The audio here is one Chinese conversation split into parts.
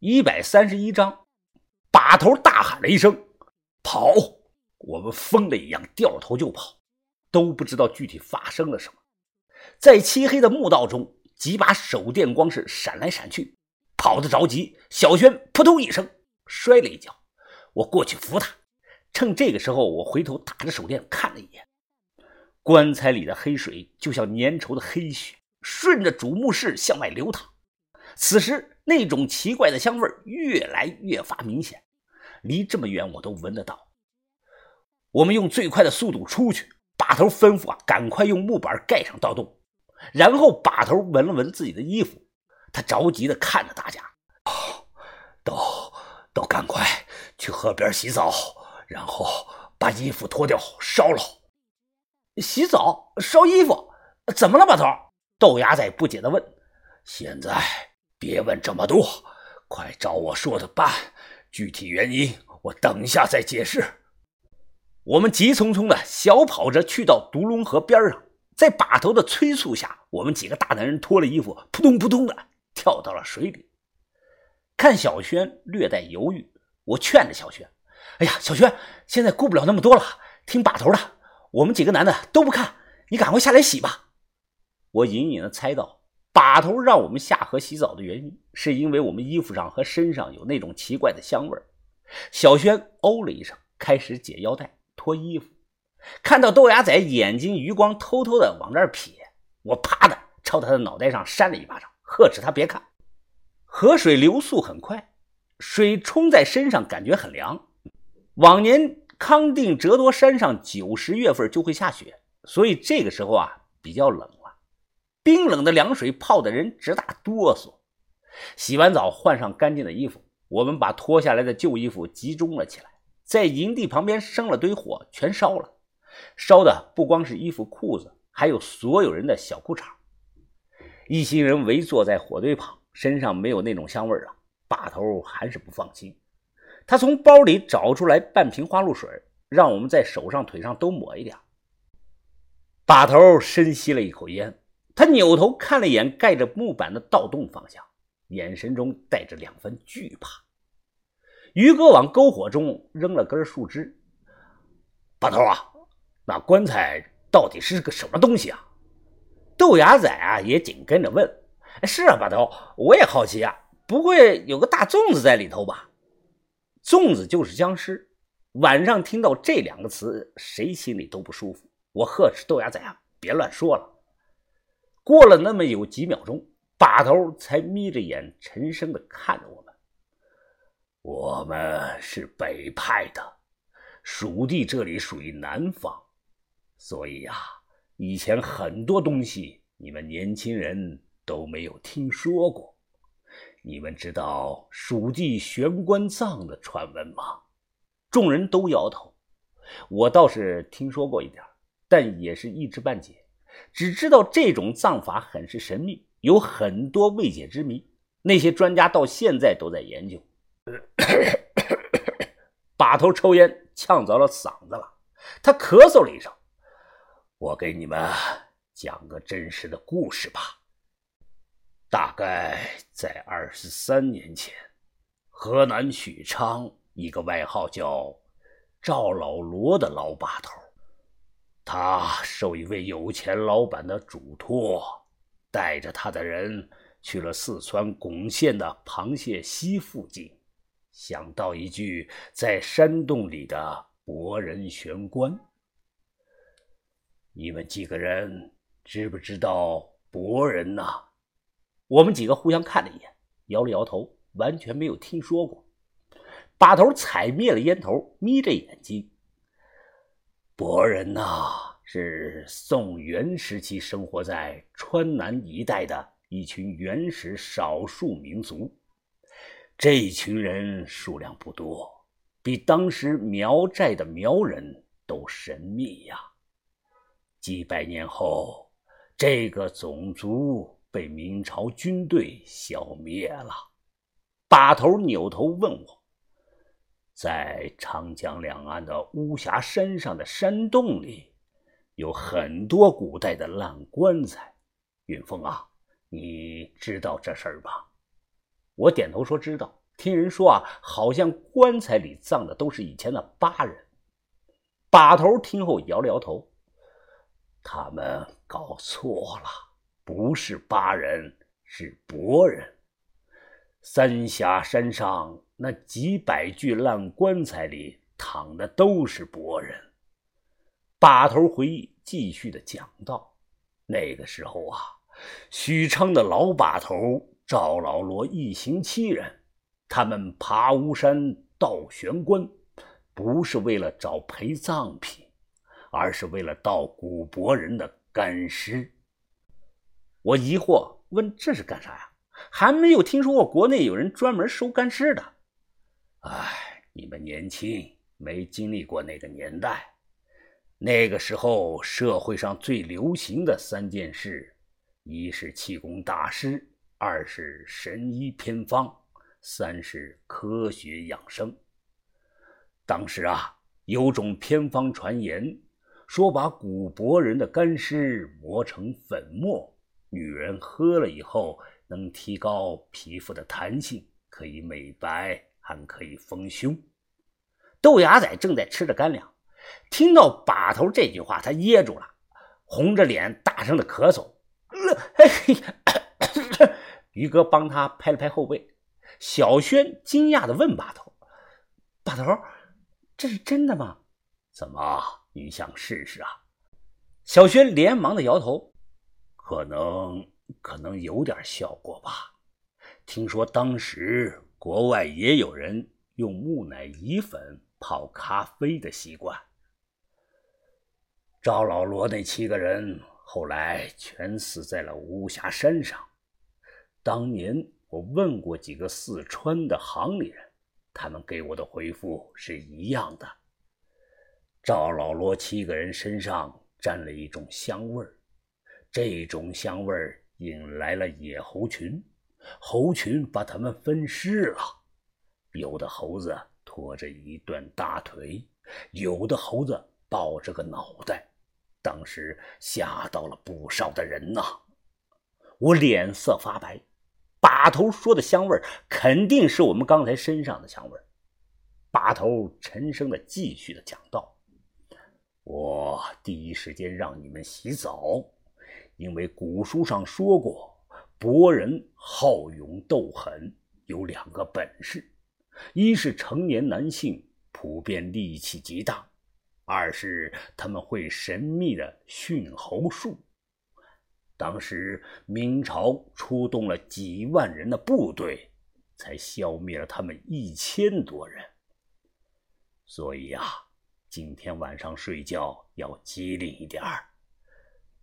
131章，把头大喊了一声，跑！我们疯了一样掉头就跑，都不知道具体发生了什么。在漆黑的墓道中，几把手电光是闪来闪去。跑得着急，小轩扑通一声摔了一跤，我过去扶他。趁这个时候，我回头打着手电看了一眼，棺材里的黑水就像粘稠的黑血，顺着主墓室向外流淌。此时那种奇怪的香味越来越发明显，离这么远我都闻得到。我们用最快的速度出去，把头吩咐赶快用木板盖上盗洞。然后把头闻了闻自己的衣服，他着急地看着大家，都赶快去河边洗澡，然后把衣服脱掉烧了。洗澡烧衣服怎么了？把头豆芽仔不解地问。现在别问这么多，快照我说的办，具体原因我等一下再解释。我们急匆匆地小跑着去到独龙河边上，在把头的催促下，我们几个大男人脱了衣服，扑通扑通地跳到了水里。看小轩略带犹豫，我劝着小轩，哎呀，小轩，现在顾不了那么多了，听把头的，我们几个男的都不看，你赶快下来洗吧。我隐隐地猜到把头让我们下河洗澡的原因，是因为我们衣服上和身上有那种奇怪的香味。小轩哦了一声，开始解腰带脱衣服，看到豆芽仔眼睛余光偷偷地往这儿瞥，我啪的朝他的脑袋上扇了一巴掌，呵斥他别看。河水流速很快，水冲在身上感觉很凉。往年康定折多山上9、10月份就会下雪，所以这个时候比较冷了，冰冷的凉水泡的人直打哆嗦。洗完澡换上干净的衣服，我们把脱下来的旧衣服集中了起来，在营地旁边生了堆火，全烧了。烧的不光是衣服裤子，还有所有人的小裤衩。一行人围坐在火堆旁，身上没有那种香味了，把头还是不放心。他从包里找出来半瓶花露水，让我们在手上腿上都抹一点。把头深吸了一口烟，他扭头看了一眼盖着木板的盗洞方向，眼神中带着两分惧怕。于哥往篝火中扔了根树枝，把头那棺材到底是个什么东西啊？豆芽仔也紧跟着问。是啊，把头，我也好奇不会有个大粽子在里头吧？粽子就是僵尸，晚上听到这两个词谁心里都不舒服。我呵斥豆芽仔别乱说了。过了那么有几秒钟，把头才眯着眼沉声地看着我们。我们是北派的，蜀地这里属于南方，所以以前很多东西你们年轻人都没有听说过。你们知道蜀地悬棺葬的传闻吗？众人都摇头。我倒是听说过一点，但也是一知半解，只知道这种葬法很是神秘，有很多未解之谜，那些专家到现在都在研究。把头抽烟呛着了嗓子了，他咳嗽了一声。我给你们讲个真实的故事吧。大概在23年前，河南许昌一个外号叫赵老罗的老把头，他受一位有钱老板的嘱托，带着他的人去了四川珙县的螃蟹溪附近，想到一具在山洞里的活人悬棺。你们几个人知不知道活人？我们几个互相看了一眼，摇了摇头，完全没有听说过。把头踩灭了烟头，眯着眼睛。活人是宋元时期生活在川南一带的一群原始少数民族，这一群人数量不多，比当时苗寨的苗人都神秘呀。几百年后，这个种族被明朝军队消灭了。把头扭头问我，在长江两岸的巫峡山上的山洞里，有很多古代的烂棺材。云峰你知道这事儿吧？我点头说知道。听人说啊，好像棺材里葬的都是以前的巴人。把头听后摇了摇头，他们搞错了，不是巴人，是勃人。三峡山上那几百具烂棺材里躺的都是勃人。把头回忆，继续的讲道：那个时候啊，许昌的老把头赵老罗一行7人，他们爬巫山盗悬棺，不是为了找陪葬品，而是为了盗古勃人的干尸。我疑惑问，这是干啥呀？还没有听说过国内有人专门收干尸的。哎，你们年轻，没经历过那个年代。那个时候社会上最流行的3件事，一是气功大师，2是神医偏方，3是科学养生。当时啊，有种偏方传言，说把古勃人的干尸磨成粉末，女人喝了以后能提高皮肤的弹性，可以美白，还可以丰胸。豆芽仔正在吃着干粮，听到把头这句话，他噎住了，红着脸大声的咳嗽。于哥帮他拍了拍后背。小轩惊讶的问把头：把头，这是真的吗？怎么，你想试试啊？小轩连忙的摇头。可能有点效果吧。听说当时国外也有人用木乃伊粉泡咖啡的习惯。赵老罗那7个人后来全死在了巫峡山上。当年我问过几个四川的行里人，他们给我的回复是一样的。赵老罗7个人身上沾了一种香味，这种香味引来了野猴群，猴群把他们分尸了。有的猴子拖着一段大腿，有的猴子抱着个脑袋，当时吓到了不少的人呐。我脸色发白，把头说的香味肯定是我们刚才身上的香味。把头沉声的继续的讲道：我第一时间让你们洗澡，因为古书上说过，勃人好勇斗狠，有2个本事。一是成年男性普遍力气极大，2是他们会神秘的驯猴术。当时明朝出动了几万人的部队，才消灭了他们1000多人。所以啊，今天晚上睡觉要机灵一点，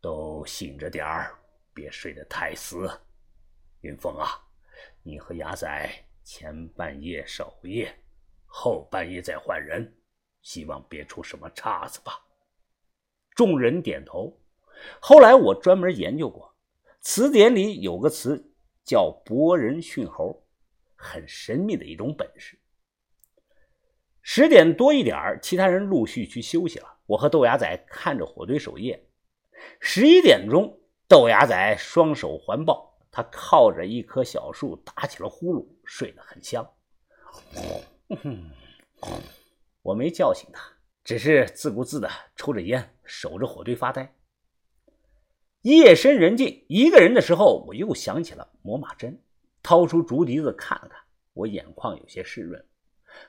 都醒着点儿，别睡得太死。云峰啊，你和牙仔前半夜守夜，后半夜再换人，希望别出什么岔子吧。众人点头。后来我专门研究过，词典里有个词叫勃人驯猴，很神秘的一种本事。10点多一点，其他人陆续去休息了，我和豆芽仔看着火堆守夜。11点钟，豆芽仔双手环抱，他靠着一棵小树打起了呼噜，睡得很香。我没叫醒他，只是自顾自的抽着烟，守着火堆发呆。夜深人静，一个人的时候，我又想起了磨马针，掏出竹笛子看了看，我眼眶有些湿润，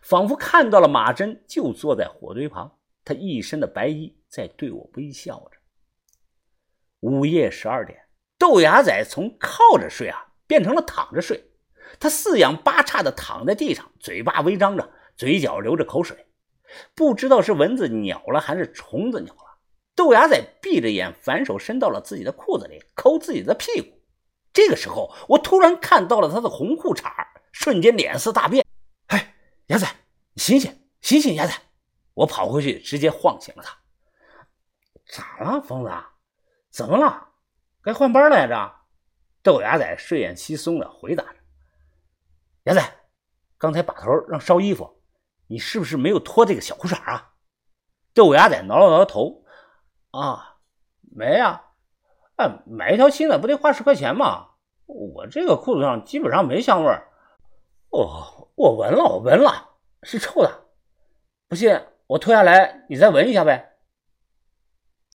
仿佛看到了马针就坐在火堆旁，他一身的白衣在对我微笑着。午夜12点。豆芽仔从靠着睡变成了躺着睡，他四仰八叉的躺在地上，嘴巴微张着，嘴角流着口水，不知道是蚊子咬了还是虫子咬了。豆芽仔闭着眼，反手伸到了自己的裤子里，抠自己的屁股。这个时候我突然看到了他的红裤衩，瞬间脸色大变。哎，芽仔，你醒醒，醒醒，芽仔！我跑回去直接晃醒了他。咋了，疯子？怎么了？该换班来着。豆芽仔睡眼惺忪的回答着。芽仔，刚才把头让烧衣服，你是不是没有脱这个小裤衩啊？豆芽仔挠了挠头，啊，没啊，买一条新的不得花10块钱吗？我这个裤子上基本上没香味儿。哦，我闻了，是臭的。不信我脱下来，你再闻一下呗。